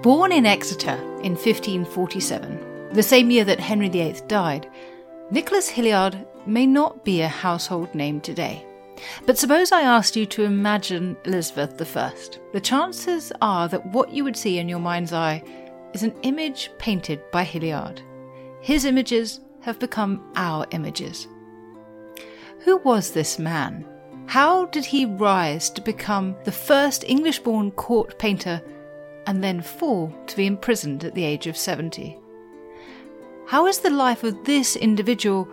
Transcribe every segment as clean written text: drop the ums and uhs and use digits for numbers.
Born in Exeter in 1547, the same year that Henry VIII died, Nicholas Hilliard may not be a household name today. But suppose I asked you to imagine Elizabeth I. The chances are that what you would see in your mind's eye is an image painted by Hilliard. His images have become our images. Who was this man? How did he rise to become the first English-born court painter and then fall to be imprisoned at the age of 70? How is the life of this individual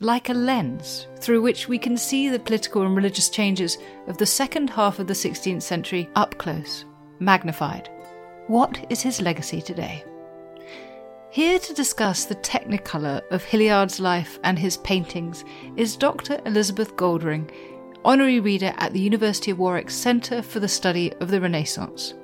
like a lens through which we can see the political and religious changes of the second half of the 16th century up close, magnified? What is his legacy today? Here to discuss the technicolour of Hilliard's life and his paintings is Dr. Elizabeth Goldring, honorary reader at the University of Warwick Centre for the Study of the Renaissance.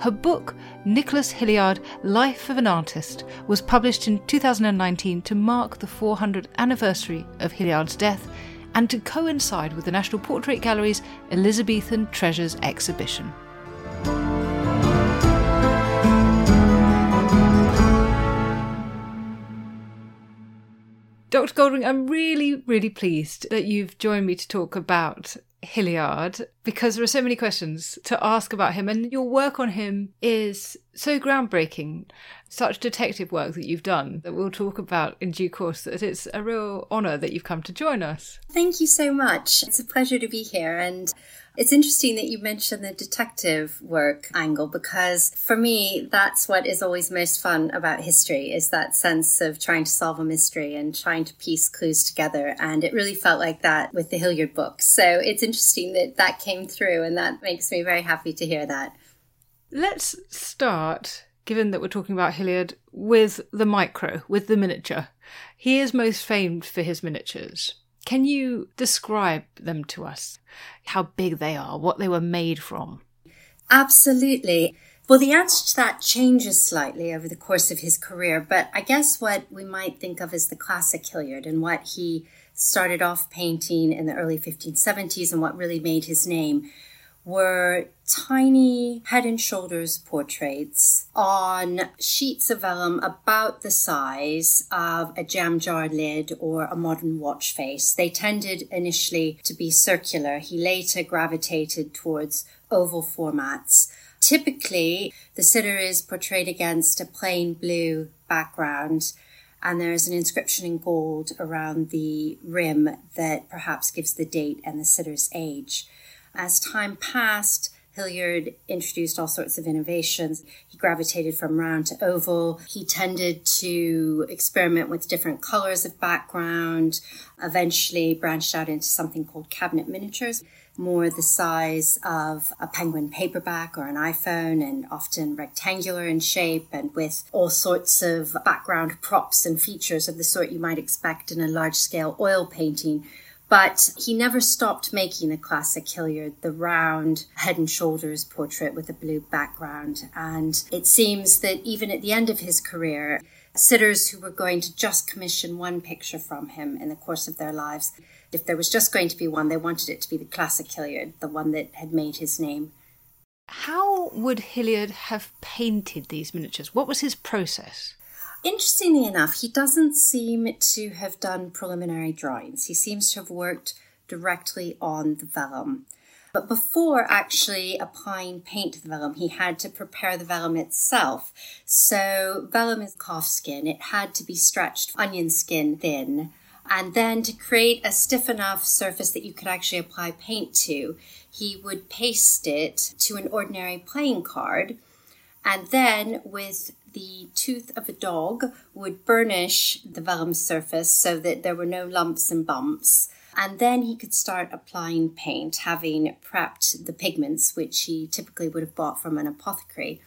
Her book, Nicholas Hilliard, Life of an Artist, was published in 2019 to mark the 400th anniversary of Hilliard's death and to coincide with the National Portrait Gallery's Elizabethan Treasures exhibition. Dr. Goldring, I'm really pleased that you've joined me to talk about Hilliard, because there are so many questions to ask about him, and your work on him is so groundbreaking, such detective work that you've done that we'll talk about in due course, that it's a real honour that you've come to join us. Thank you so much. It's a pleasure to be here, and it's interesting that you mentioned the detective work angle, because for me, that's what is always most fun about history, is that sense of trying to solve a mystery and trying to piece clues together. And it really felt like that with the Hilliard book. So it's interesting that that came through, and that makes me very happy to hear that. Let's start, given that we're talking about Hilliard, with the micro, with the miniature. He is most famed for his miniatures. Can you describe them to us? How big they are, what they were made from? Absolutely. Well, the answer to that changes slightly over the course of his career, but I guess what we might think of as the classic Hilliard and what he started off painting in the early 1570s and what really made his name were tiny head and shoulders portraits on sheets of vellum about the size of a jam jar lid or a modern watch face. They tended initially to be circular. He later gravitated towards oval formats. Typically, the sitter is portrayed against a plain blue background, and there is an inscription in gold around the rim that perhaps gives the date and the sitter's age. As time passed, Hilliard introduced all sorts of innovations. He gravitated from round to oval. He tended to experiment with different colors of background, eventually branched out into something called cabinet miniatures, more the size of a penguin paperback or an iPhone, and often rectangular in shape and with all sorts of background props and features of the sort you might expect in a large-scale oil painting. But he never stopped making the classic Hilliard, the round head and shoulders portrait with a blue background. And it seems that even at the end of his career, sitters who were going to just commission one picture from him in the course of their lives, if there was just going to be one, they wanted it to be the classic Hilliard, the one that had made his name. How would Hilliard have painted these miniatures? What was his process? Interestingly enough, he doesn't seem to have done preliminary drawings. He seems to have worked directly on the vellum. But before actually applying paint to the vellum, he had to prepare the vellum itself. So vellum is calf skin. It had to be stretched onion skin thin. And then to create a stiff enough surface that you could actually apply paint to, he would paste it to an ordinary playing card. And then with the tooth of a dog would burnish the vellum surface so that there were no lumps and bumps. And then he could start applying paint, having prepped the pigments, which he typically would have bought from an apothecary.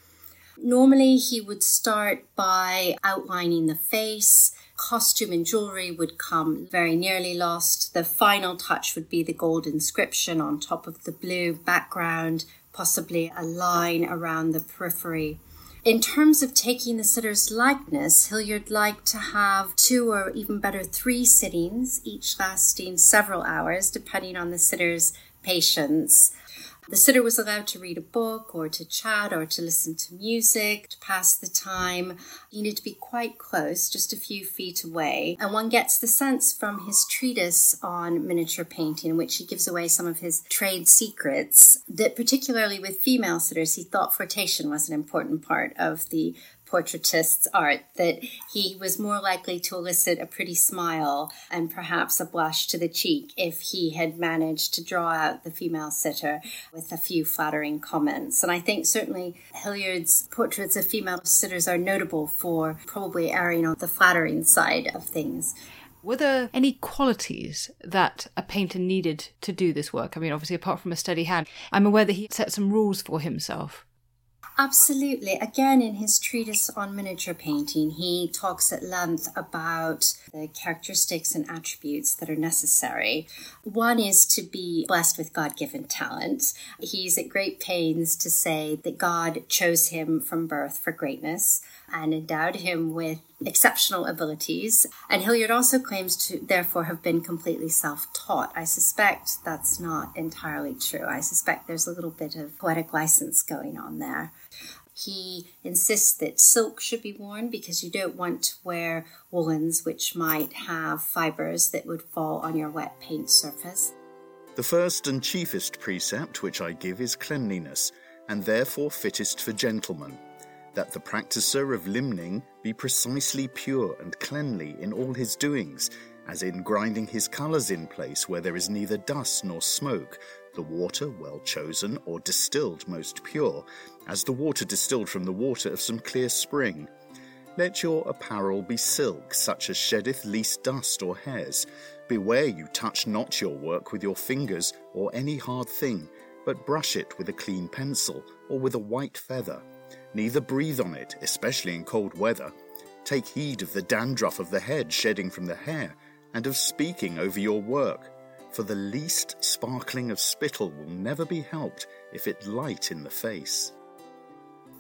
Normally, he would start by outlining the face. Costume and jewellery would come very nearly last. The final touch would be the gold inscription on top of the blue background, possibly a line around the periphery. In terms of taking the sitter's likeness, Hilliard liked to have 2 or even better 3 sittings, each lasting several hours, depending on the sitter's patience. The sitter was allowed to read a book or to chat or to listen to music to pass the time. You need to be quite close, just a few feet away. And one gets the sense from his treatise on miniature painting, in which he gives away some of his trade secrets, that particularly with female sitters, he thought flirtation was an important part of the portraitist's art, that he was more likely to elicit a pretty smile and perhaps a blush to the cheek if he had managed to draw out the female sitter with a few flattering comments. And I think certainly Hilliard's portraits of female sitters are notable for probably erring on the flattering side of things. Were there any qualities that a painter needed to do this work? I mean, obviously, apart from a steady hand, I'm aware that he set some rules for himself. Absolutely. Again, in his treatise on miniature painting, he talks at length about the characteristics and attributes that are necessary. One is to be blessed with God-given talent. He's at great pains to say that God chose him from birth for greatness and endowed him with exceptional abilities. And Hilliard also claims to therefore have been completely self-taught. I suspect that's not entirely true. I suspect there's a little bit of poetic license going on there. He insists that silk should be worn because you don't want to wear woolens, which might have fibres that would fall on your wet paint surface. The first and chiefest precept which I give is cleanliness, and therefore fittest for gentlemen, that the practiser of limning be precisely pure and cleanly in all his doings, as in grinding his colours in place where there is neither dust nor smoke, the water well chosen or distilled most pure, as the water distilled from the water of some clear spring. Let your apparel be silk, such as sheddeth least dust or hairs. Beware you touch not your work with your fingers or any hard thing, but brush it with a clean pencil or with a white feather. Neither breathe on it, especially in cold weather. Take heed of the dandruff of the head shedding from the hair, and of speaking over your work, for the least sparkling of spittle will never be helped if it light in the face.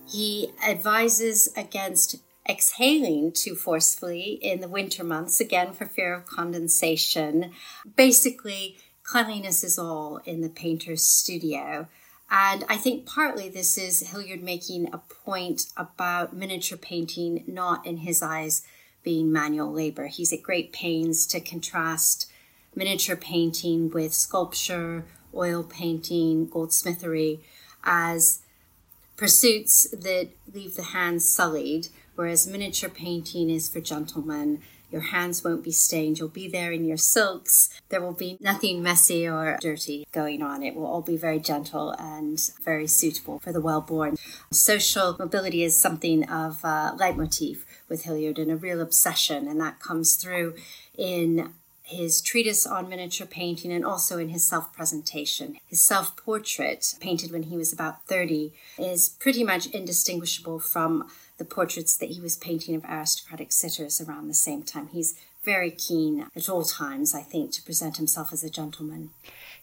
He advises against exhaling too forcefully in the winter months, again for fear of condensation. Basically, cleanliness is all in the painter's studio. And I think partly this is Hilliard making a point about miniature painting not, in his eyes, being manual labour. He's at great pains to contrast miniature painting with sculpture, oil painting, goldsmithery, as pursuits that leave the hands sullied, whereas miniature painting is for gentlemen. Your hands won't be stained. You'll be there in your silks. There will be nothing messy or dirty going on. It will all be very gentle and very suitable for the well-born. Social mobility is something of a leitmotif with Hilliard and a real obsession, and that comes through in his treatise on miniature painting and also in his self-presentation. His self-portrait, painted when he was about 30, is pretty much indistinguishable from the portraits that he was painting of aristocratic sitters around the same time. He's very keen at all times, I think, to present himself as a gentleman.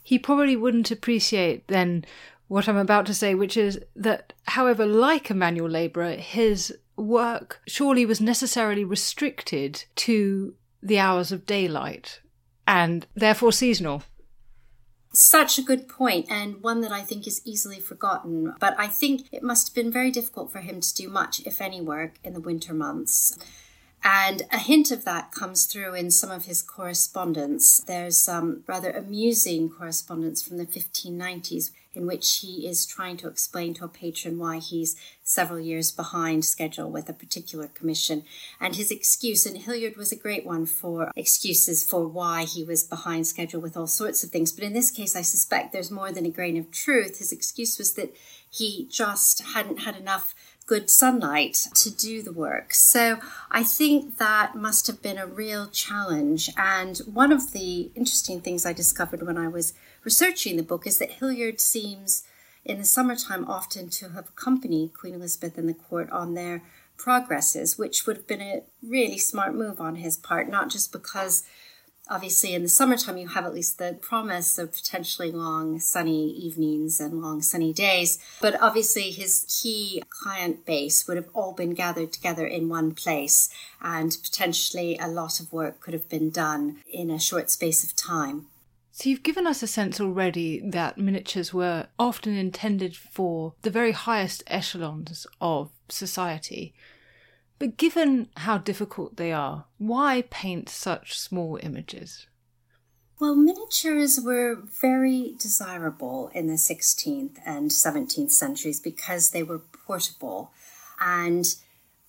He probably wouldn't appreciate then what I'm about to say, which is that, however, like a manual labourer, his work surely was necessarily restricted to the hours of daylight and therefore seasonal. Such a good point, and one that I think is easily forgotten, but I think it must have been very difficult for him to do much, if any, work in the winter months. And a hint of that comes through in some of his correspondence. There's some rather amusing correspondence from the 1590s in which he is trying to explain to a patron why he's several years behind schedule with a particular commission. And his excuse, and Hilliard was a great one for excuses for why he was behind schedule with all sorts of things. But in this case, I suspect there's more than a grain of truth. His excuse was that he just hadn't had enough good sunlight to do the work. So I think that must have been a real challenge. And one of the interesting things I discovered when I was researching the book is that Hilliard seems in the summertime often to have accompanied Queen Elizabeth and the court on their progresses, which would have been a really smart move on his part, not just because obviously in the summertime you have at least the promise of potentially long sunny evenings and long sunny days, but obviously his key client base would have all been gathered together in one place, and potentially a lot of work could have been done in a short space of time. So you've given us a sense already that miniatures were often intended for the very highest echelons of society. But given how difficult they are, why paint such small images? Well, miniatures were very desirable in the 16th and 17th centuries because they were portable. And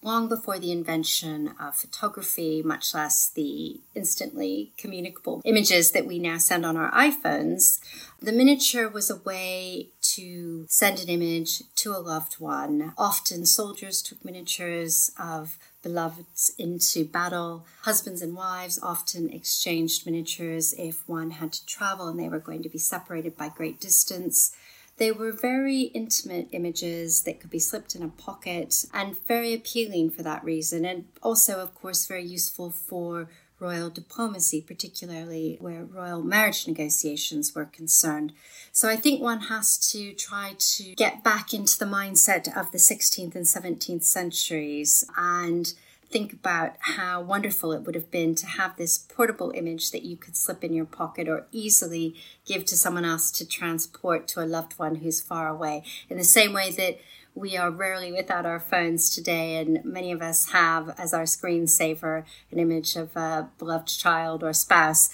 long before the invention of photography, much less the instantly communicable images that we now send on our iPhones, the miniature was a way to send an image to a loved one. Often soldiers took miniatures of beloveds into battle. Husbands and wives often exchanged miniatures if one had to travel and they were going to be separated by great distance. They were very intimate images that could be slipped in a pocket and very appealing for that reason, and also, of course, very useful for royal diplomacy, particularly where royal marriage negotiations were concerned. So I think one has to try to get back into the mindset of the 16th and 17th centuries and think about how wonderful it would have been to have this portable image that you could slip in your pocket or easily give to someone else to transport to a loved one who's far away. In the same way that we are rarely without our phones today, and many of us have as our screensaver an image of a beloved child or spouse.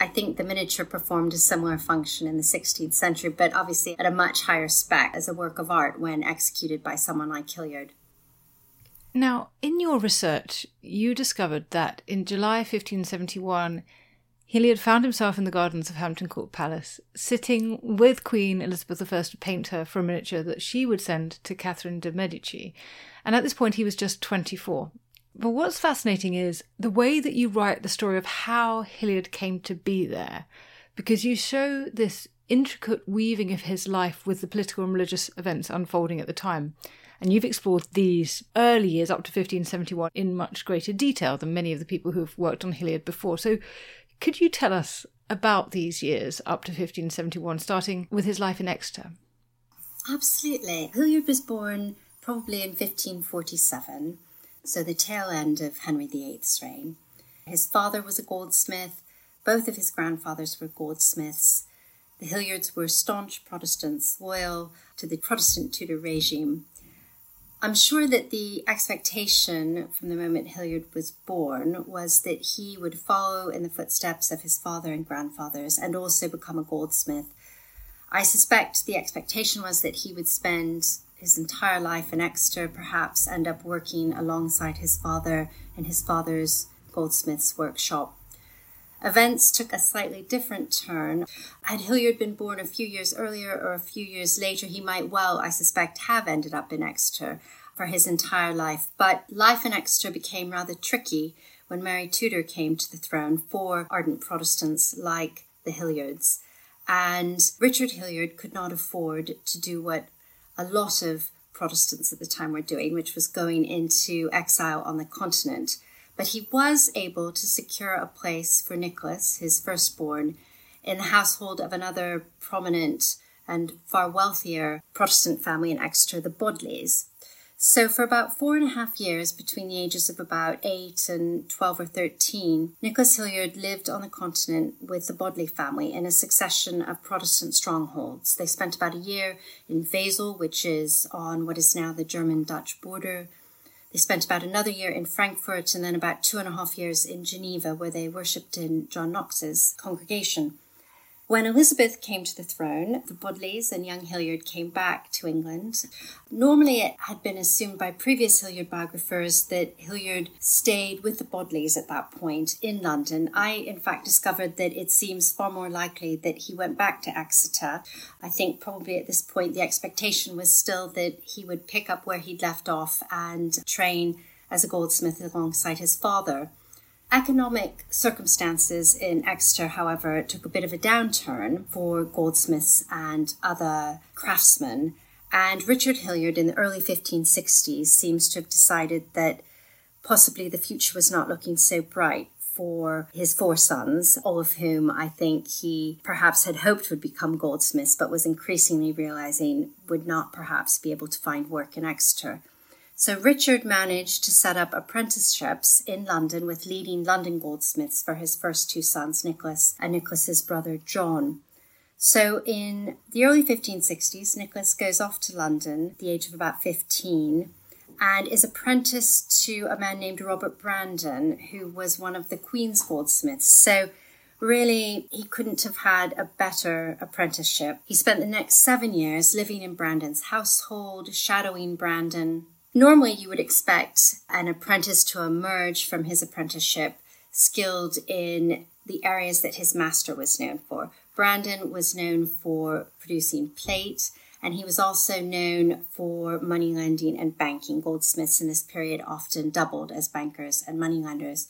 I think the miniature performed a similar function in the 16th century, but obviously at a much higher spec as a work of art when executed by someone like Hilliard. Now, in your research, you discovered that in July 1571, Hilliard found himself in the gardens of Hampton Court Palace, sitting with Queen Elizabeth I to paint her for a miniature that she would send to Catherine de' Medici. And at this point, he was just 24. But what's fascinating is the way that you write the story of how Hilliard came to be there, because you show this intricate weaving of his life with the political and religious events unfolding at the time. And you've explored these early years up to 1571 in much greater detail than many of the people who've worked on Hilliard before. So could you tell us about these years up to 1571, starting with his life in Exeter? Absolutely. Hilliard was born probably in 1547, so the tail end of Henry VIII's reign. His father was a goldsmith. Both of his grandfathers were goldsmiths. The Hilliards were staunch Protestants, loyal to the Protestant Tudor regime. I'm sure that the expectation from the moment Hilliard was born was that he would follow in the footsteps of his father and grandfathers and also become a goldsmith. I suspect the expectation was that he would spend his entire life in Exeter, perhaps end up working alongside his father in his father's goldsmith's workshop. Events took a slightly different turn. Had Hilliard been born a few years earlier or a few years later, he might well, I suspect, have ended up in Exeter for his entire life. But life in Exeter became rather tricky when Mary Tudor came to the throne for ardent Protestants like the Hilliards. And Richard Hilliard could not afford to do what a lot of Protestants at the time were doing, which was going into exile on the continent. But he was able to secure a place for Nicholas, his firstborn, in the household of another prominent and far wealthier Protestant family in Exeter, the Bodleys. So for about 4.5 years, between the ages of about 8 and 12 or 13, Nicholas Hilliard lived on the continent with the Bodley family in a succession of Protestant strongholds. They spent about a year in Wesel, which is on what is now the German-Dutch border. They spent about another year in Frankfurt and then about 2.5 years in Geneva, where they worshipped in John Knox's congregation. When Elizabeth came to the throne, the Bodleys and young Hilliard came back to England. Normally it had been assumed by previous Hilliard biographers that Hilliard stayed with the Bodleys at that point in London. I, in fact, discovered that it seems far more likely that he went back to Exeter. I think probably at this point the expectation was still that he would pick up where he'd left off and train as a goldsmith alongside his father. Economic circumstances in Exeter, however, took a bit of a downturn for goldsmiths and other craftsmen, and Richard Hilliard in the early 1560s seems to have decided that possibly the future was not looking so bright for his four sons, all of whom I think he perhaps had hoped would become goldsmiths, but was increasingly realizing would not perhaps be able to find work in Exeter. So Richard managed to set up apprenticeships in London with leading London goldsmiths for his first two sons, Nicholas and Nicholas's brother, John. So in the early 1560s, Nicholas goes off to London at the age of about 15 and is apprenticed to a man named Robert Brandon, who was one of the Queen's goldsmiths. So really, he couldn't have had a better apprenticeship. He spent the next 7 years living in Brandon's household, shadowing Brandon. Normally, you would expect an apprentice to emerge from his apprenticeship skilled in the areas that his master was known for. Brandon was known for producing plate, and he was also known for money lending and banking. Goldsmiths in this period often doubled as bankers and money lenders.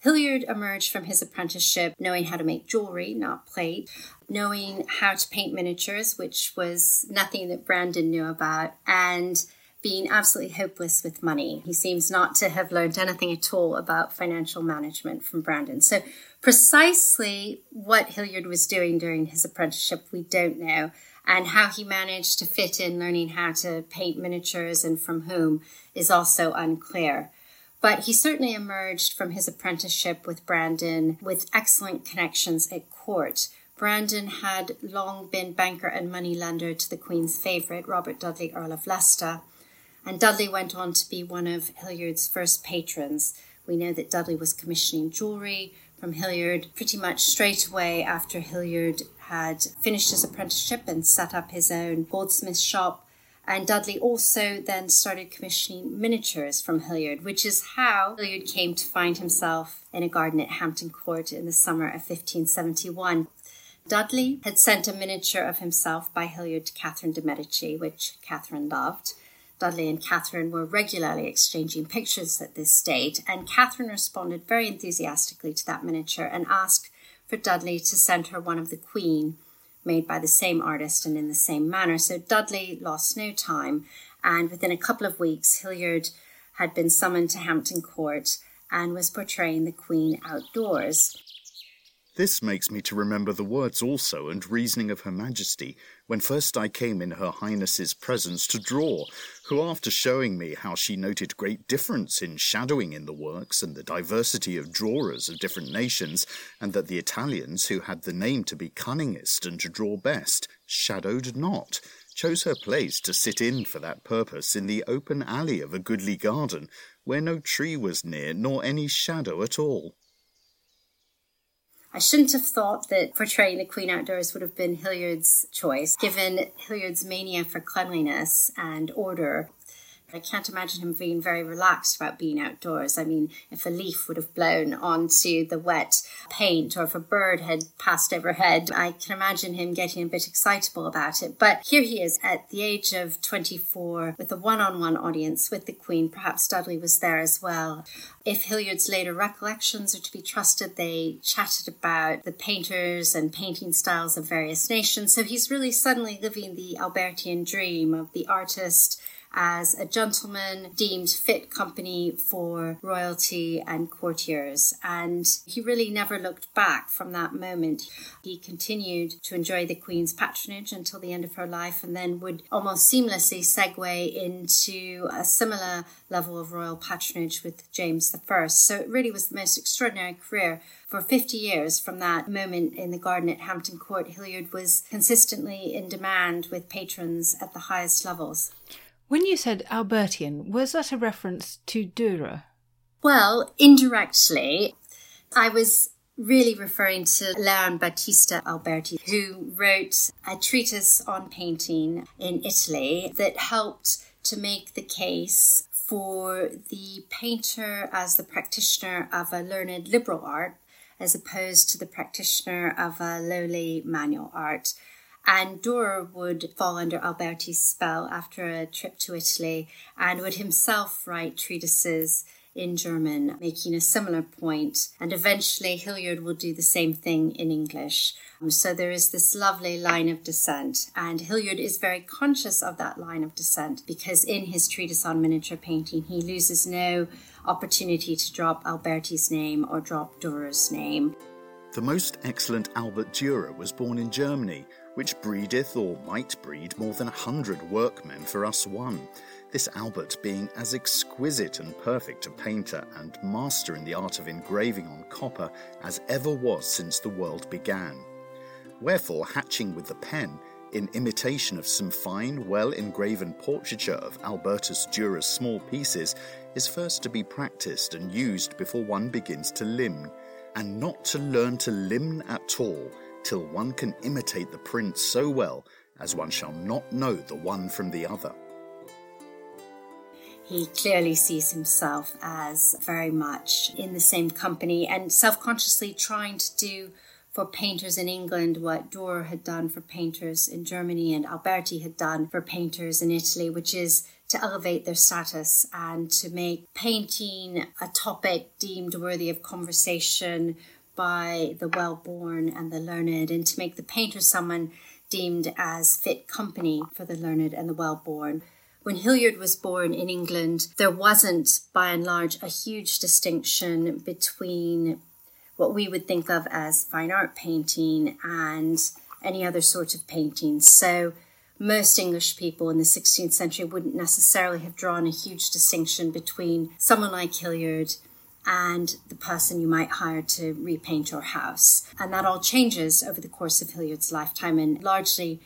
Hilliard emerged from his apprenticeship knowing how to make jewellery, not plate, knowing how to paint miniatures, which was nothing that Brandon knew about, and being absolutely hopeless with money. He seems not to have learned anything at all about financial management from Brandon. So precisely what Hilliard was doing during his apprenticeship, we don't know, and how he managed to fit in learning how to paint miniatures and from whom is also unclear. But he certainly emerged from his apprenticeship with Brandon with excellent connections at court. Brandon had long been banker and moneylender to the Queen's favourite, Robert Dudley, Earl of Leicester. And Dudley went on to be one of Hilliard's first patrons. We know that Dudley was commissioning jewellery from Hilliard pretty much straight away after Hilliard had finished his apprenticeship and set up his own goldsmith shop. And Dudley also then started commissioning miniatures from Hilliard, which is how Hilliard came to find himself in a garden at Hampton Court in the summer of 1571. Dudley had sent a miniature of himself by Hilliard to Catherine de' Medici, which Catherine loved. Dudley and Catherine were regularly exchanging pictures at this date, and Catherine responded very enthusiastically to that miniature and asked for Dudley to send her one of the Queen, made by the same artist and in the same manner. So Dudley lost no time, and within a couple of weeks, Hilliard had been summoned to Hampton Court and was portraying the Queen outdoors. This makes me to remember the words also and reasoning of Her Majesty when first I came in Her Highness's presence to draw, who after showing me how she noted great difference in shadowing in the works and the diversity of drawers of different nations, and that the Italians, who had the name to be cunningest and to draw best, shadowed not, chose her place to sit in for that purpose in the open alley of a goodly garden, where no tree was near nor any shadow at all. I shouldn't have thought that portraying the Queen outdoors would have been Hilliard's choice, given Hilliard's mania for cleanliness and order. I can't imagine him being very relaxed about being outdoors. I mean, if a leaf would have blown onto the wet paint or if a bird had passed overhead, I can imagine him getting a bit excitable about it. But here he is at the age of 24 with a one-on-one audience with the Queen. Perhaps Dudley was there as well. If Hilliard's later recollections are to be trusted, they chatted about the painters and painting styles of various nations. So he's really suddenly living the Albertian dream of the artist as a gentleman deemed fit company for royalty and courtiers. And he really never looked back from that moment. He continued to enjoy the Queen's patronage until the end of her life and then would almost seamlessly segue into a similar level of royal patronage with James I. So it really was the most extraordinary career. For 50 years from that moment in the garden at Hampton Court, Hilliard was consistently in demand with patrons at the highest levels. When you said Albertian, was that a reference to Dürer? Well, indirectly. I was really referring to Leon Battista Alberti, who wrote a treatise on painting in Italy that helped to make the case for the painter as the practitioner of a learned liberal art, as opposed to the practitioner of a lowly manual art. And Dürer would fall under Alberti's spell after a trip to Italy and would himself write treatises in German, making a similar point. And eventually Hilliard will do the same thing in English. So there is this lovely line of descent. And Hilliard is very conscious of that line of descent because in his treatise on miniature painting, he loses no opportunity to drop Alberti's name or drop Dürer's name. The most excellent Albert Dürer was born in Germany, which breedeth or might breed more than 100 workmen for us one. This Albert being as exquisite and perfect a painter and master in the art of engraving on copper as ever was since the world began. Wherefore, hatching with the pen, in imitation of some fine, well-engraven portraiture of Albertus Dürer's small pieces, is first to be practised and used before one begins to limn, and not to learn to limn at all, till one can imitate the print so well as one shall not know the one from the other. He clearly sees himself as very much in the same company and self-consciously trying to do for painters in England what Dürer had done for painters in Germany and Alberti had done for painters in Italy, which is to elevate their status and to make painting a topic deemed worthy of conversation by the well-born and the learned, and to make the painter someone deemed as fit company for the learned and the well-born. When Hilliard was born in England, there wasn't, by and large, a huge distinction between what we would think of as fine art painting and any other sort of painting. So most English people in the 16th century wouldn't necessarily have drawn a huge distinction between someone like Hilliard and the person you might hire to repaint your house. And that all changes over the course of Hilliard's lifetime, and largely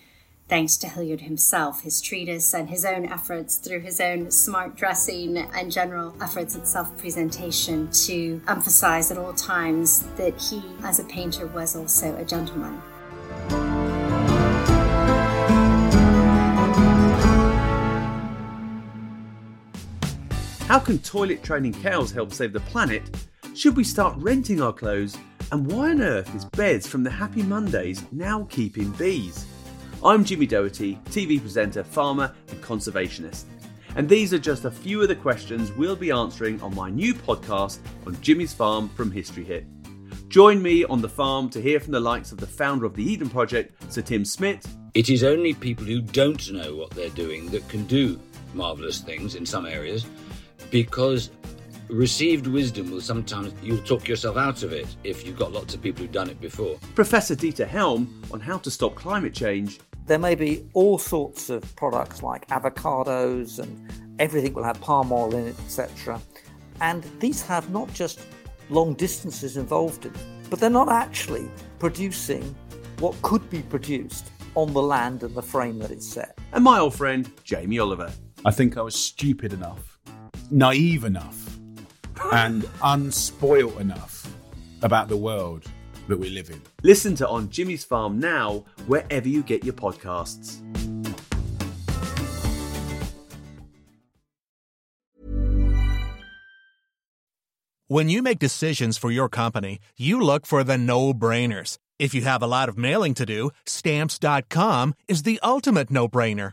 thanks to Hilliard himself, his treatise and his own efforts through his own smart dressing and general efforts at self-presentation to emphasize at all times that he, as a painter, was also a gentleman. How can toilet training cows help save the planet? Should we start renting our clothes? And why on earth is Bez from the Happy Mondays now keeping bees? I'm Jimmy Doherty, TV presenter, farmer and conservationist. And these are just a few of the questions we'll be answering on my new podcast on Jimmy's Farm from History Hit. Join me on the farm to hear from the likes of the founder of the Eden Project, Sir Tim Smith. It is only people who don't know what they're doing that can do marvellous things in some areas, because received wisdom will sometimes, you'll talk yourself out of it if you've got lots of people who've done it before. Professor Dieter Helm on how to stop climate change. There may be all sorts of products like avocados and everything will have palm oil in it, etc. And these have not just long distances involved in it, but they're not actually producing what could be produced on the land and the frame that it's set. And my old friend, Jamie Oliver. I think I was stupid enough, naive enough, and unspoilt enough about the world that we live in. Listen to On Jimmy's Farm now, wherever you get your podcasts. When you make decisions for your company, you look for the no-brainers. If you have a lot of mailing to do, Stamps.com is the ultimate no-brainer.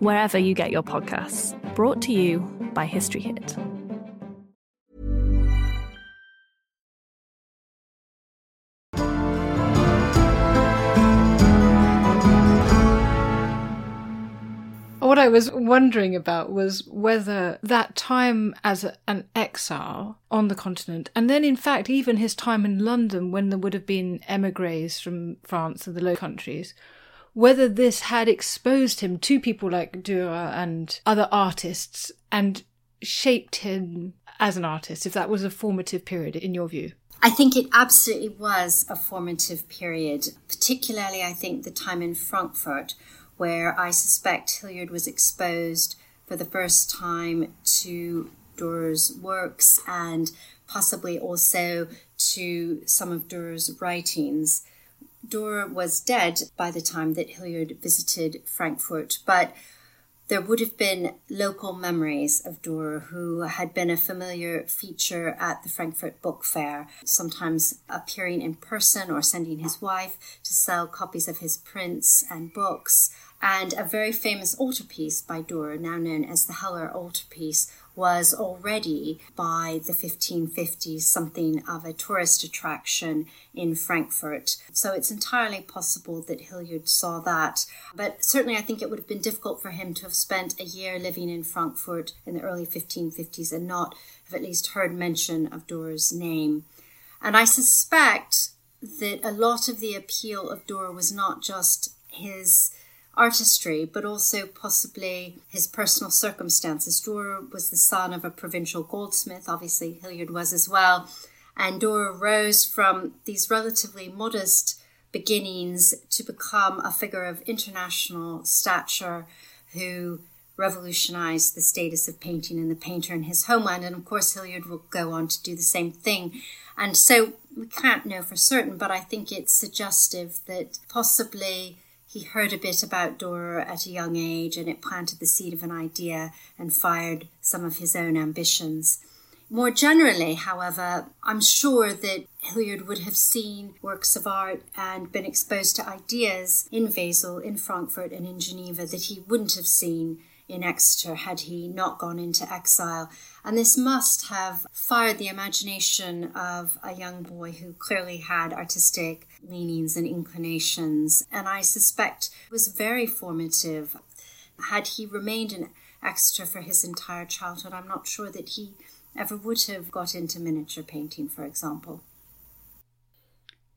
wherever you get your podcasts. Brought to you by History Hit. I was wondering about was whether that time as an exile on the continent, and then in fact even his time in London when there would have been emigres from France and the Low Countries, whether this had exposed him to people like Dürer and other artists and shaped him as an artist, if that was a formative period in your view. I think it absolutely was a formative period, particularly I think the time in Frankfurt, where I suspect Hilliard was exposed for the first time to Dürer's works and possibly also to some of Dürer's writings. Dürer was dead by the time that Hilliard visited Frankfurt, but there would have been local memories of Dürer, who had been a familiar feature at the Frankfurt Book Fair, sometimes appearing in person or sending his wife to sell copies of his prints and books. And a very famous altarpiece by Dürer, now known as the Heller Altarpiece, was already by the 1550s something of a tourist attraction in Frankfurt. So it's entirely possible that Hilliard saw that. But certainly I think it would have been difficult for him to have spent a year living in Frankfurt in the early 1550s and not have at least heard mention of Dürer's name. And I suspect that a lot of the appeal of Dürer was not just his artistry, but also possibly his personal circumstances. Dürer was the son of a provincial goldsmith, obviously Hilliard was as well, and Dürer rose from these relatively modest beginnings to become a figure of international stature who revolutionized the status of painting and the painter in his homeland. And of course Hilliard will go on to do the same thing. And so we can't know for certain, but I think it's suggestive that possibly he heard a bit about Dürer at a young age, and it planted the seed of an idea and fired some of his own ambitions. More generally, however, I'm sure that Hilliard would have seen works of art and been exposed to ideas in Basel, in Frankfurt and in Geneva that he wouldn't have seen in Exeter had he not gone into exile. And this must have fired the imagination of a young boy who clearly had artistic leanings and inclinations, and I suspect was very formative. Had he remained in Exeter for his entire childhood, I'm not sure that he ever would have got into miniature painting, for example.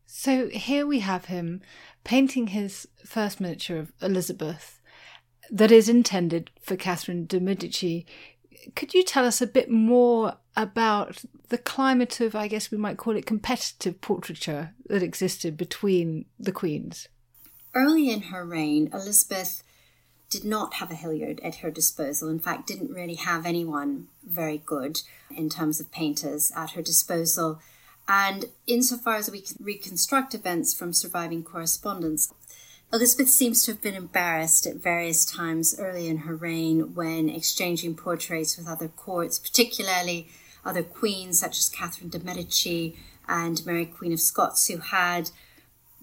So here we have him painting his first miniature of Elizabeth that is intended for Catherine de' Medici. Could you tell us a bit more about the climate of, I guess we might call it, competitive portraiture that existed between the queens? Early in her reign, Elizabeth did not have a Hilliard at her disposal. In fact, didn't really have anyone very good in terms of painters at her disposal. And insofar as we can reconstruct events from surviving correspondence, Elizabeth seems to have been embarrassed at various times early in her reign when exchanging portraits with other courts, particularly other queens such as Catherine de' Medici and Mary Queen of Scots, who had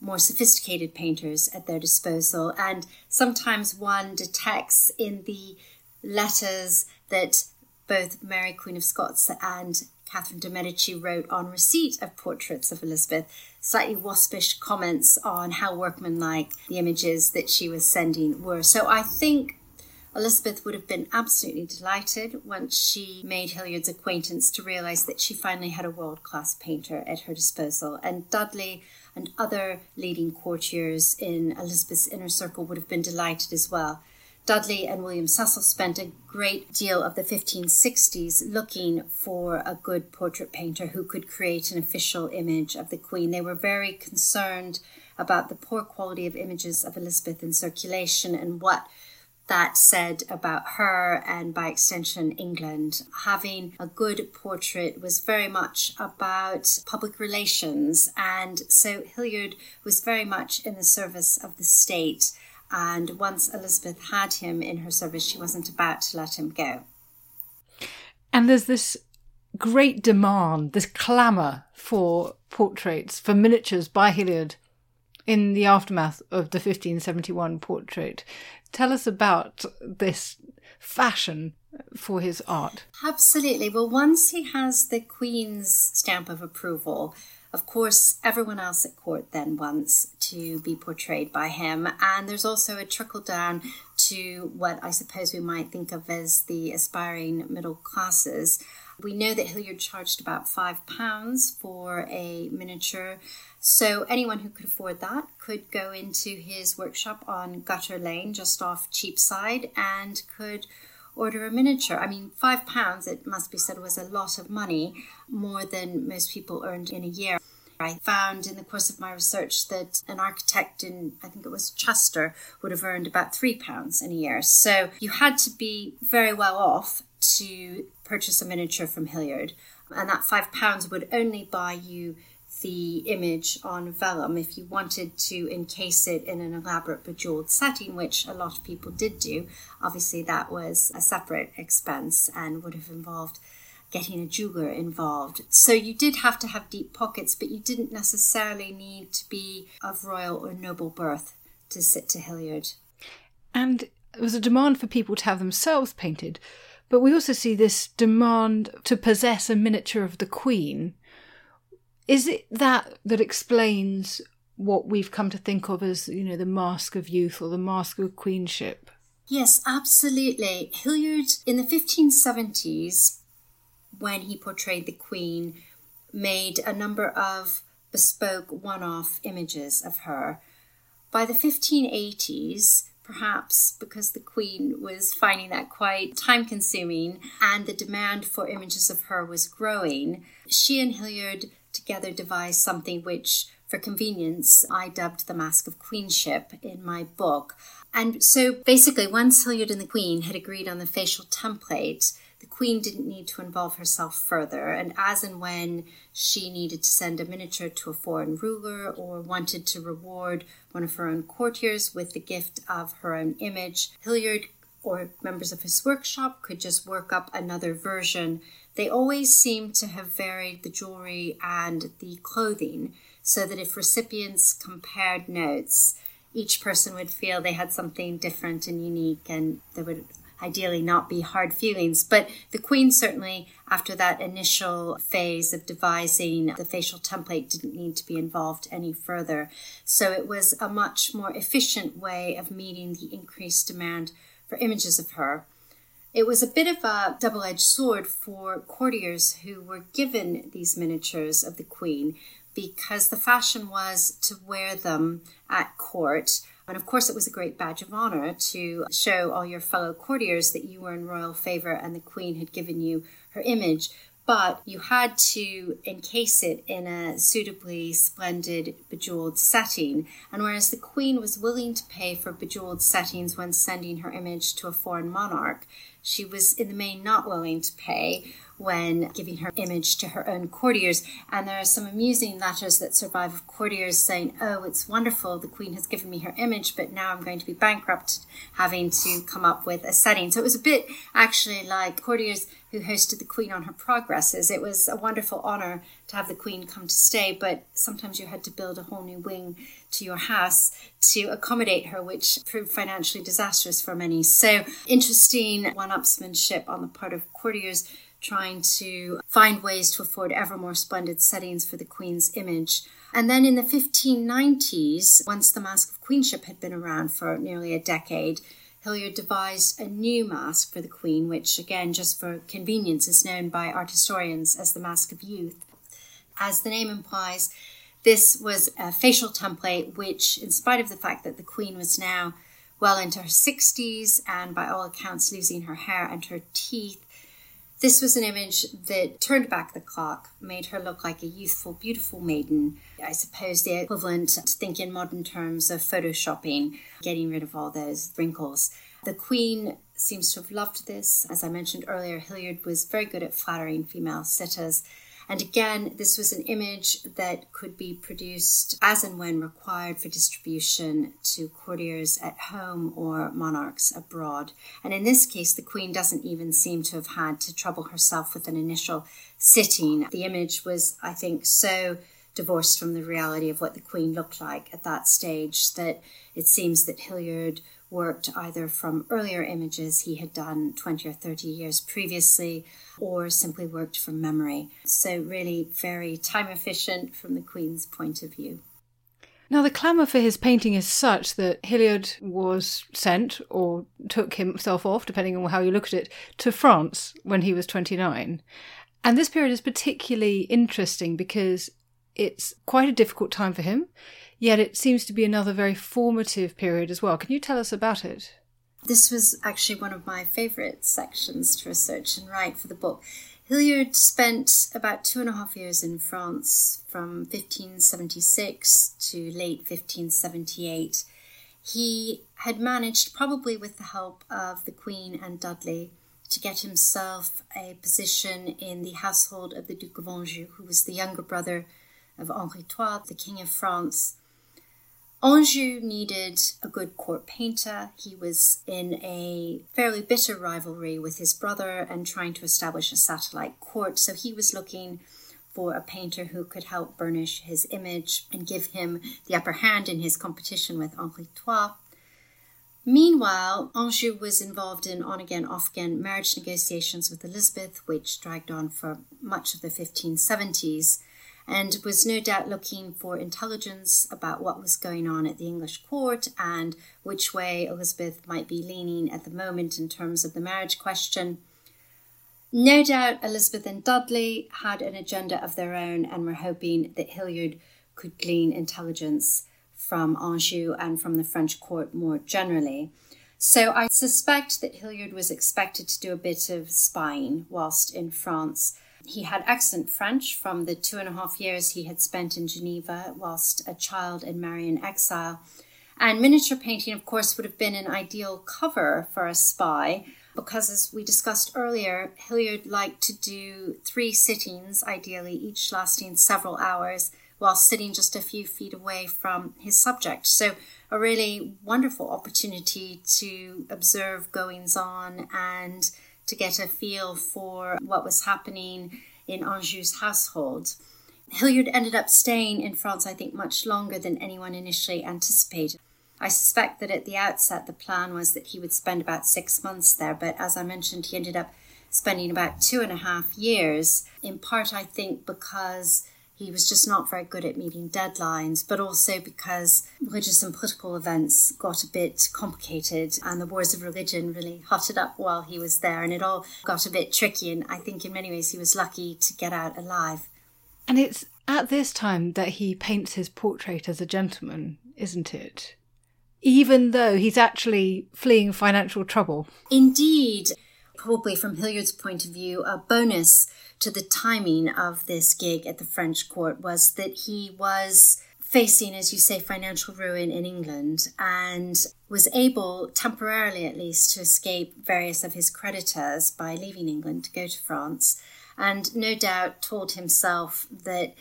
more sophisticated painters at their disposal. And sometimes one detects in the letters that both Mary Queen of Scots and Catherine de' Medici wrote on receipt of portraits of Elizabeth, slightly waspish comments on how workmanlike the images that she was sending were. So I think Elizabeth would have been absolutely delighted once she made Hilliard's acquaintance to realise that she finally had a world-class painter at her disposal. And Dudley and other leading courtiers in Elizabeth's inner circle would have been delighted as well. Dudley and William Cecil spent a great deal of the 1560s looking for a good portrait painter who could create an official image of the Queen. They were very concerned about the poor quality of images of Elizabeth in circulation and what that said about her and, by extension, England. Having a good portrait was very much about public relations, and so Hilliard was very much in the service of the state. And once Elizabeth had him in her service, she wasn't about to let him go. And there's this great demand, this clamour for portraits, for miniatures by Hilliard in the aftermath of the 1571 portrait. Tell us about this fashion for his art. Absolutely. Well, once he has the Queen's stamp of approval, of course, everyone else at court then wants to be portrayed by him. And there's also a trickle down to what I suppose we might think of as the aspiring middle classes. We know that Hilliard charged about £5 for a miniature, so anyone who could afford that could go into his workshop on Gutter Lane, just off Cheapside, and could order a miniature. I mean, £5, it must be said, was a lot of money, more than most people earned in a year. I found in the course of my research that an architect in, I think it was Chester, would have earned about £3 in a year. So you had to be very well off to purchase a miniature from Hilliard. And that £5 would only buy you the image on vellum. If you wanted to encase it in an elaborate bejeweled setting, which a lot of people did do, obviously that was a separate expense and would have involved getting a jeweler involved. So you did have to have deep pockets, but you didn't necessarily need to be of royal or noble birth to sit to Hilliard. And there was a demand for people to have themselves painted, but we also see this demand to possess a miniature of the Queen. Is it that explains what we've come to think of as, you know, the mask of youth or the mask of queenship? Yes, absolutely. Hilliard, in the 1570s, when he portrayed the Queen, made a number of bespoke one-off images of her. By the 1580s, perhaps because the Queen was finding that quite time-consuming and the demand for images of her was growing, she and Hilliard together devised something which, for convenience, I dubbed the Mask of Queenship in my book. And so basically, once Hilliard and the Queen had agreed on the facial template, the Queen didn't need to involve herself further, and as and when she needed to send a miniature to a foreign ruler or wanted to reward one of her own courtiers with the gift of her own image, Hilliard or members of his workshop could just work up another version. They always seemed to have varied the jewelry and the clothing, so that if recipients compared notes, each person would feel they had something different and unique, and there would ideally not be hard feelings. But the Queen certainly, after that initial phase of devising the facial template, didn't need to be involved any further. So it was a much more efficient way of meeting the increased demand for images of her. It was a bit of a double-edged sword for courtiers who were given these miniatures of the Queen, because the fashion was to wear them at court. And of course, it was a great badge of honor to show all your fellow courtiers that you were in royal favor and the Queen had given you her image. But you had to encase it in a suitably splendid bejeweled setting. And whereas the Queen was willing to pay for bejeweled settings when sending her image to a foreign monarch, she was in the main not willing to pay when giving her image to her own courtiers. And there are some amusing letters that survive of courtiers saying, "Oh, it's wonderful, the Queen has given me her image, but now I'm going to be bankrupt, having to come up with a setting." So it was a bit actually like courtiers who hosted the Queen on her progresses. It was a wonderful honor to have the Queen come to stay, but sometimes you had to build a whole new wing to your house to accommodate her, which proved financially disastrous for many. So interesting one-upsmanship on the part of courtiers trying to find ways to afford ever more splendid settings for the Queen's image. And then in the 1590s, once the Mask of Queenship had been around for nearly a decade, Hilliard devised a new mask for the Queen, which, again, just for convenience, is known by art historians as the Mask of Youth. As the name implies, this was a facial template which, in spite of the fact that the Queen was now well into her 60s and by all accounts losing her hair and her teeth, this was an image that turned back the clock, made her look like a youthful, beautiful maiden. I suppose the equivalent, to think in modern terms, of photoshopping, getting rid of all those wrinkles. The Queen seems to have loved this. As I mentioned earlier, Hilliard was very good at flattering female sitters. And again, this was an image that could be produced as and when required for distribution to courtiers at home or monarchs abroad. And in this case, the Queen doesn't even seem to have had to trouble herself with an initial sitting. The image was, I think, so divorced from the reality of what the Queen looked like at that stage that it seems that Hilliard worked either from earlier images he had done 20 or 30 years previously, or simply worked from memory. So really very time efficient from the Queen's point of view. Now, the clamour for his painting is such that Hilliard was sent, or took himself off, depending on how you look at it, to France when he was 29. And this period is particularly interesting because it's quite a difficult time for him, yet it seems to be another very formative period as well. Can you tell us about it? This was actually one of my favourite sections to research and write for the book. Hilliard spent about 2.5 years in France from 1576 to late 1578. He had managed, probably with the help of the Queen and Dudley, to get himself a position in the household of the Duke of Anjou, who was the younger brother of Henri III, the King of France. Anjou needed a good court painter. He was in a fairly bitter rivalry with his brother and trying to establish a satellite court, so he was looking for a painter who could help burnish his image and give him the upper hand in his competition with Henri III. Meanwhile, Anjou was involved in on-again, off-again marriage negotiations with Elizabeth, which dragged on for much of the 1570s. And was no doubt looking for intelligence about what was going on at the English court and which way Elizabeth might be leaning at the moment in terms of the marriage question. No doubt Elizabeth and Dudley had an agenda of their own and were hoping that Hilliard could glean intelligence from Anjou and from the French court more generally. So I suspect that Hilliard was expected to do a bit of spying whilst in France. He had excellent French from the 2.5 years he had spent in Geneva whilst a child in Marian exile. And miniature painting, of course, would have been an ideal cover for a spy because, as we discussed earlier, Hilliard liked to do 3 sittings, ideally, each lasting several hours, while sitting just a few feet away from his subject. So a really wonderful opportunity to observe goings-on and to get a feel for what was happening in Anjou's household. Hilliard ended up staying in France, I think, much longer than anyone initially anticipated. I suspect that at the outset the plan was that he would spend about 6 months there, but as I mentioned, he ended up spending about 2.5 years, in part, I think, because he was just not very good at meeting deadlines, but also because religious and political events got a bit complicated and the wars of religion really hotted up while he was there, and it all got a bit tricky, and I think in many ways he was lucky to get out alive. And it's at this time that he paints his portrait as a gentleman, isn't it? Even though he's actually fleeing financial trouble. Indeed. Probably from Hilliard's point of view, a bonus to the timing of this gig at the French court was that he was facing, as you say, financial ruin in England and was able, temporarily at least, to escape various of his creditors by leaving England to go to France, and no doubt told himself that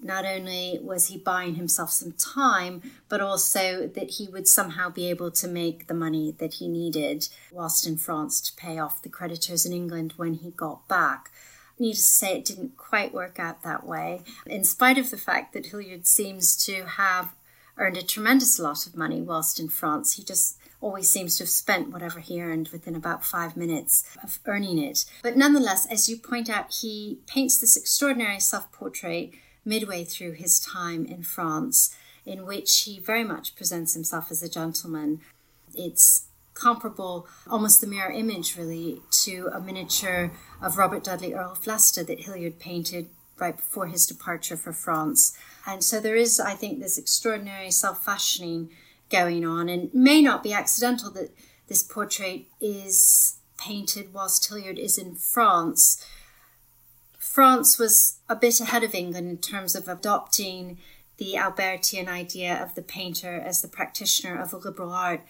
not only was he buying himself some time, but also that he would somehow be able to make the money that he needed whilst in France to pay off the creditors in England when he got back. Needless to say, it didn't quite work out that way, in spite of the fact that Hilliard seems to have earned a tremendous lot of money whilst in France. He just always seems to have spent whatever he earned within about 5 minutes of earning it. But nonetheless, as you point out, he paints this extraordinary self-portrait midway through his time in France, in which he very much presents himself as a gentleman. It's comparable, almost the mirror image, really, to a miniature of Robert Dudley, Earl of Leicester, that Hilliard painted right before his departure for France. And so there is, I think, this extraordinary self-fashioning going on, and may not be accidental that this portrait is painted whilst Hilliard is in France. France was a bit ahead of England in terms of adopting the Albertian idea of the painter as the practitioner of a liberal art.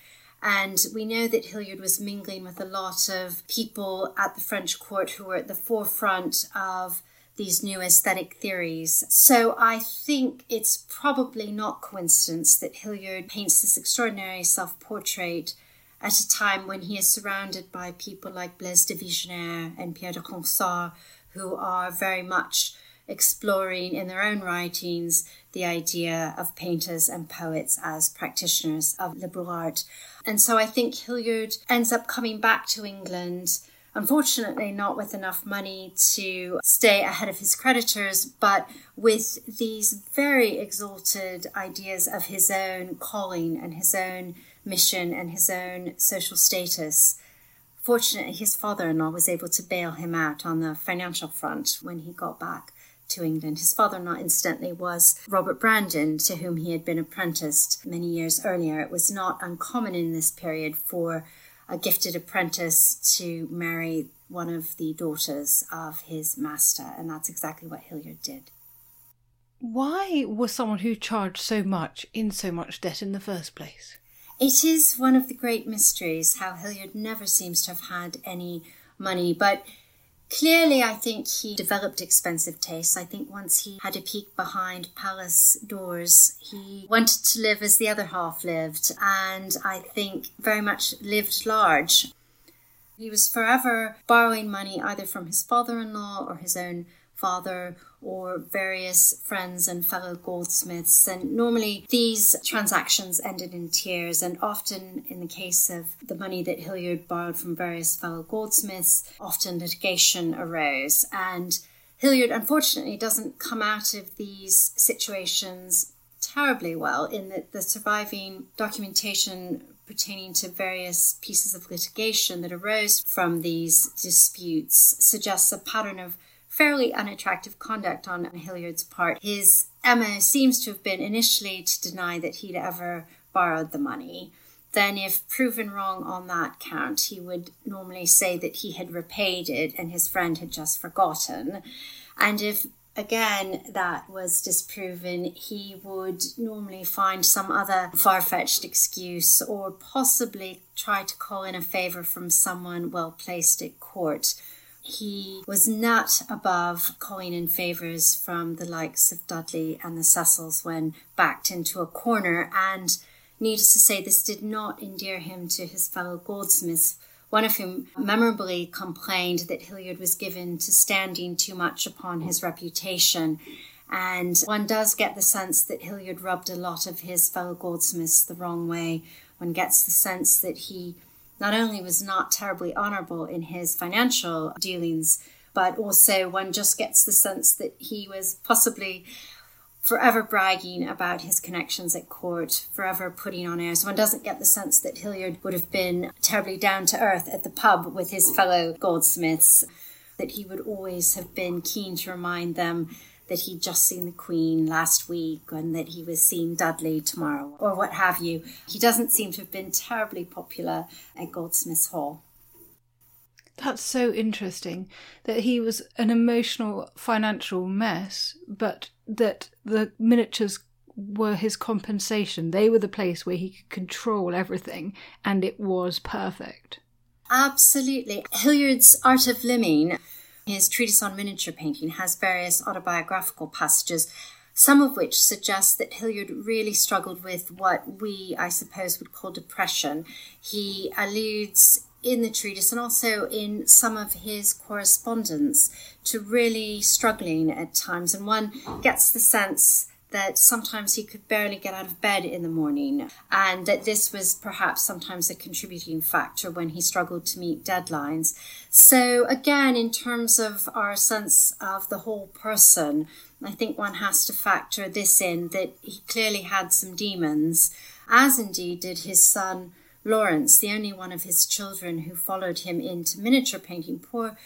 And we know that Hilliard was mingling with a lot of people at the French court who were at the forefront of these new aesthetic theories. So I think it's probably not coincidence that Hilliard paints this extraordinary self-portrait at a time when he is surrounded by people like Blaise de Vigenère and Pierre de Ronsard, who are very much exploring in their own writings the idea of painters and poets as practitioners of liberal art. And so I think Hilliard ends up coming back to England unfortunately not with enough money to stay ahead of his creditors, but with these very exalted ideas of his own calling and his own mission and his own social status. Fortunately, his father-in-law was able to bail him out on the financial front when he got back to England. His father-in-law, incidentally, was Robert Brandon, to whom he had been apprenticed many years earlier. It was not uncommon in this period for a gifted apprentice to marry one of the daughters of his master, and that's exactly what Hilliard did. Why was someone who charged so much in so much debt in the first place? It is one of the great mysteries how Hilliard never seems to have had any money, but clearly I think he developed expensive tastes. I think once he had a peek behind palace doors, he wanted to live as the other half lived, and I think very much lived large. He was forever borrowing money either from his father-in-law or his own father or various friends and fellow goldsmiths, and normally these transactions ended in tears, and often in the case of the money that Hilliard borrowed from various fellow goldsmiths, often litigation arose, and Hilliard unfortunately doesn't come out of these situations terribly well, in that the surviving documentation pertaining to various pieces of litigation that arose from these disputes suggests a pattern of fairly unattractive conduct on Hilliard's part. His MO seems to have been initially to deny that he'd ever borrowed the money. Then, if proven wrong on that count, he would normally say that he had repaid it and his friend had just forgotten. And if, again, that was disproven, he would normally find some other far-fetched excuse or possibly try to call in a favour from someone well-placed at court. He was not above calling in favours from the likes of Dudley and the Cecils when backed into a corner, and needless to say, this did not endear him to his fellow goldsmiths, one of whom memorably complained that Hilliard was given to standing too much upon his reputation. And one does get the sense that Hilliard rubbed a lot of his fellow goldsmiths the wrong way. One gets the sense that he not only was not terribly honourable in his financial dealings, but also one just gets the sense that he was possibly forever bragging about his connections at court, forever putting on airs. One doesn't get the sense that Hilliard would have been terribly down to earth at the pub with his fellow goldsmiths, that he would always have been keen to remind them that he'd just seen the Queen last week and that he was seeing Dudley tomorrow, or what have you. He doesn't seem to have been terribly popular at Goldsmiths' Hall. That's so interesting, that he was an emotional financial mess, but that the miniatures were his compensation. They were the place where he could control everything, and it was perfect. Absolutely. Hilliard's Art of Limbing, his treatise on miniature painting, has various autobiographical passages, some of which suggest that Hilliard really struggled with what we, I suppose, would call depression. He alludes in the treatise and also in some of his correspondence to really struggling at times. And one gets the sense that sometimes he could barely get out of bed in the morning, and that this was perhaps sometimes a contributing factor when he struggled to meet deadlines. So again, in terms of our sense of the whole person, I think one has to factor this in, that he clearly had some demons, as indeed did his son Lawrence, the only one of his children who followed him into miniature painting. Poor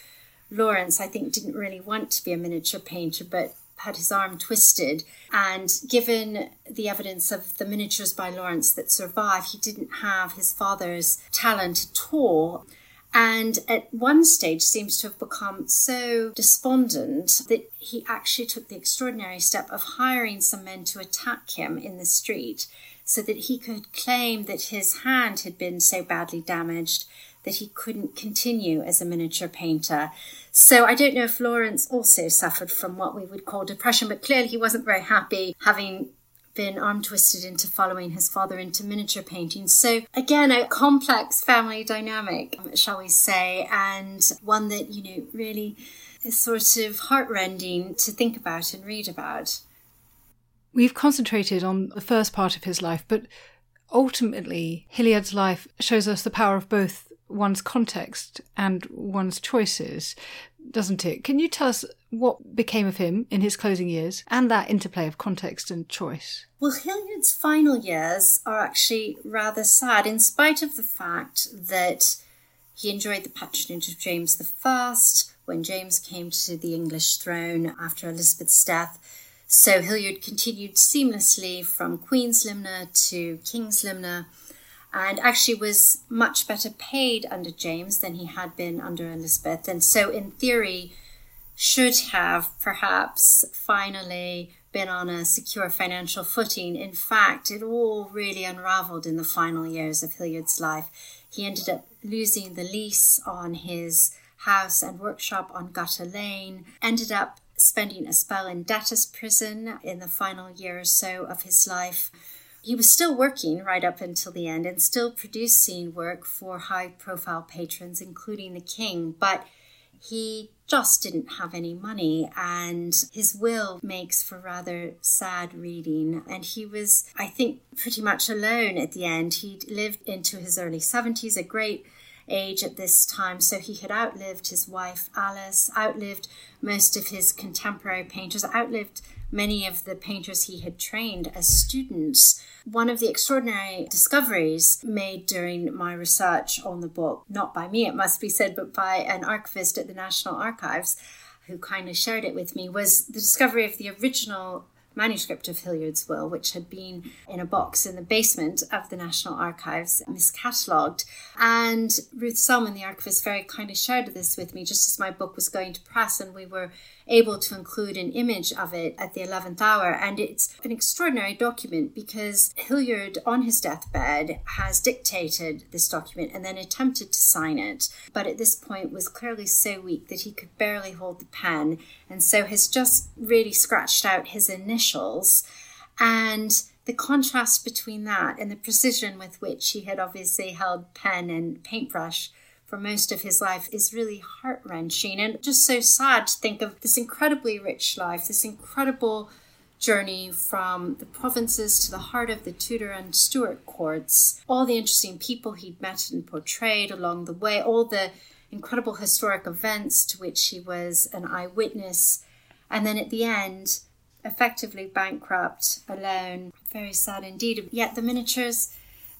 Lawrence, I think, didn't really want to be a miniature painter, but had his arm twisted, and given the evidence of the miniatures by Lawrence that survive, he didn't have his father's talent at all, and at one stage seems to have become so despondent that he actually took the extraordinary step of hiring some men to attack him in the street so that he could claim that his hand had been so badly damaged that he couldn't continue as a miniature painter. So I don't know if Lawrence also suffered from what we would call depression, but clearly he wasn't very happy having been arm-twisted into following his father into miniature painting. So again, a complex family dynamic, shall we say, and one that, really is sort of heart-rending to think about and read about. We've concentrated on the first part of his life, but ultimately Hilliard's life shows us the power of both one's context and one's choices, doesn't it? Can you tell us what became of him in his closing years and that interplay of context and choice? Well, Hilliard's final years are actually rather sad, in spite of the fact that he enjoyed the patronage of James I when James came to the English throne after Elizabeth's death. So Hilliard continued seamlessly from Queen's Limner to King's Limner, and actually was much better paid under James than he had been under Elizabeth. And so in theory, should have perhaps finally been on a secure financial footing. In fact, it all really unraveled in the final years of Hilliard's life. He ended up losing the lease on his house and workshop on Gutter Lane, ended up spending a spell in debtors' prison in the final year or so of his life. He was still working right up until the end and still producing work for high-profile patrons, including the king, but he just didn't have any money, and his will makes for rather sad reading. And he was, I think, pretty much alone at the end. He lived into his early 70s, a great age at this time, so he had outlived his wife Alice, outlived most of his contemporary painters, outlived many of the painters he had trained as students. One of the extraordinary discoveries made during my research on the book, not by me, it must be said, but by an archivist at the National Archives, who kindly shared it with me, was the discovery of the original manuscript of Hilliard's will, which had been in a box in the basement of the National Archives, miscatalogued. And Ruth Salmon, the archivist, very kindly shared this with me just as my book was going to press, and we were able to include an image of it at the 11th hour. And it's an extraordinary document because Hilliard, on his deathbed, has dictated this document and then attempted to sign it, but at this point was clearly so weak that he could barely hold the pen, and so has just really scratched out his initials. And the contrast between that and the precision with which he had obviously held pen and paintbrush for most of his life is really heart-wrenching, and just so sad to think of this incredibly rich life, this incredible journey from the provinces to the heart of the Tudor and Stuart courts, all the interesting people he'd met and portrayed along the way, all the incredible historic events to which he was an eyewitness, and then at the end, effectively bankrupt, alone. Very sad indeed. Yet the miniatures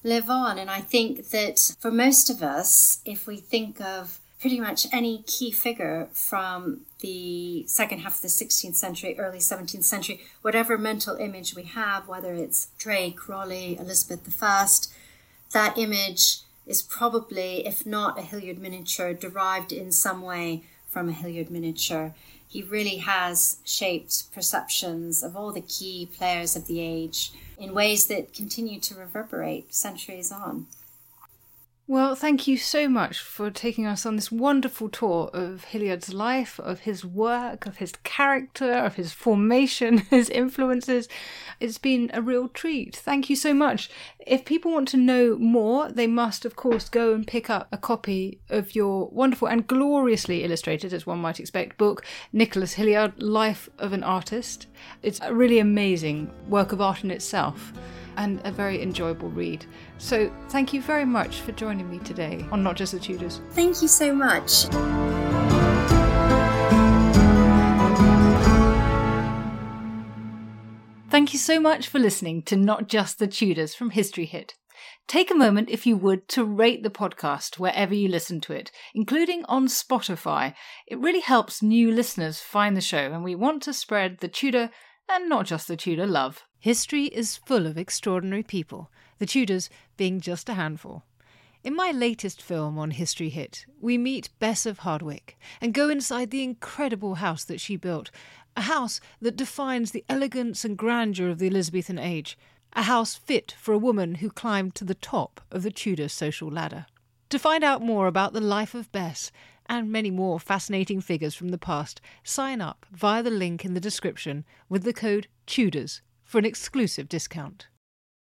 live on. And I think that for most of us, if we think of pretty much any key figure from the second half of the 16th century, early 17th century, whatever mental image we have, whether it's Drake, Raleigh, Elizabeth I, that image is probably, if not a Hilliard miniature, derived in some way from a Hilliard miniature. He really has shaped perceptions of all the key players of the age in ways that continue to reverberate centuries on. Well, thank you so much for taking us on this wonderful tour of Hilliard's life, of his work, of his character, of his formation, his influences. It's been a real treat. Thank you so much. If people want to know more, they must, of course, go and pick up a copy of your wonderful and gloriously illustrated, as one might expect, book, Nicholas Hilliard, Life of an Artist. It's a really amazing work of art in itself, and a very enjoyable read. So thank you very much for joining me today on Not Just the Tudors. Thank you so much. Thank you so much for listening to Not Just the Tudors from History Hit. Take a moment, if you would, to rate the podcast wherever you listen to it, including on Spotify. It really helps new listeners find the show, and we want to spread the Tudor and Not Just the Tudor love. History is full of extraordinary people, the Tudors being just a handful. In my latest film on History Hit, we meet Bess of Hardwick and go inside the incredible house that she built, a house that defines the elegance and grandeur of the Elizabethan age, a house fit for a woman who climbed to the top of the Tudor social ladder. To find out more about the life of Bess and many more fascinating figures from the past, sign up via the link in the description with the code TUDORS for an exclusive discount.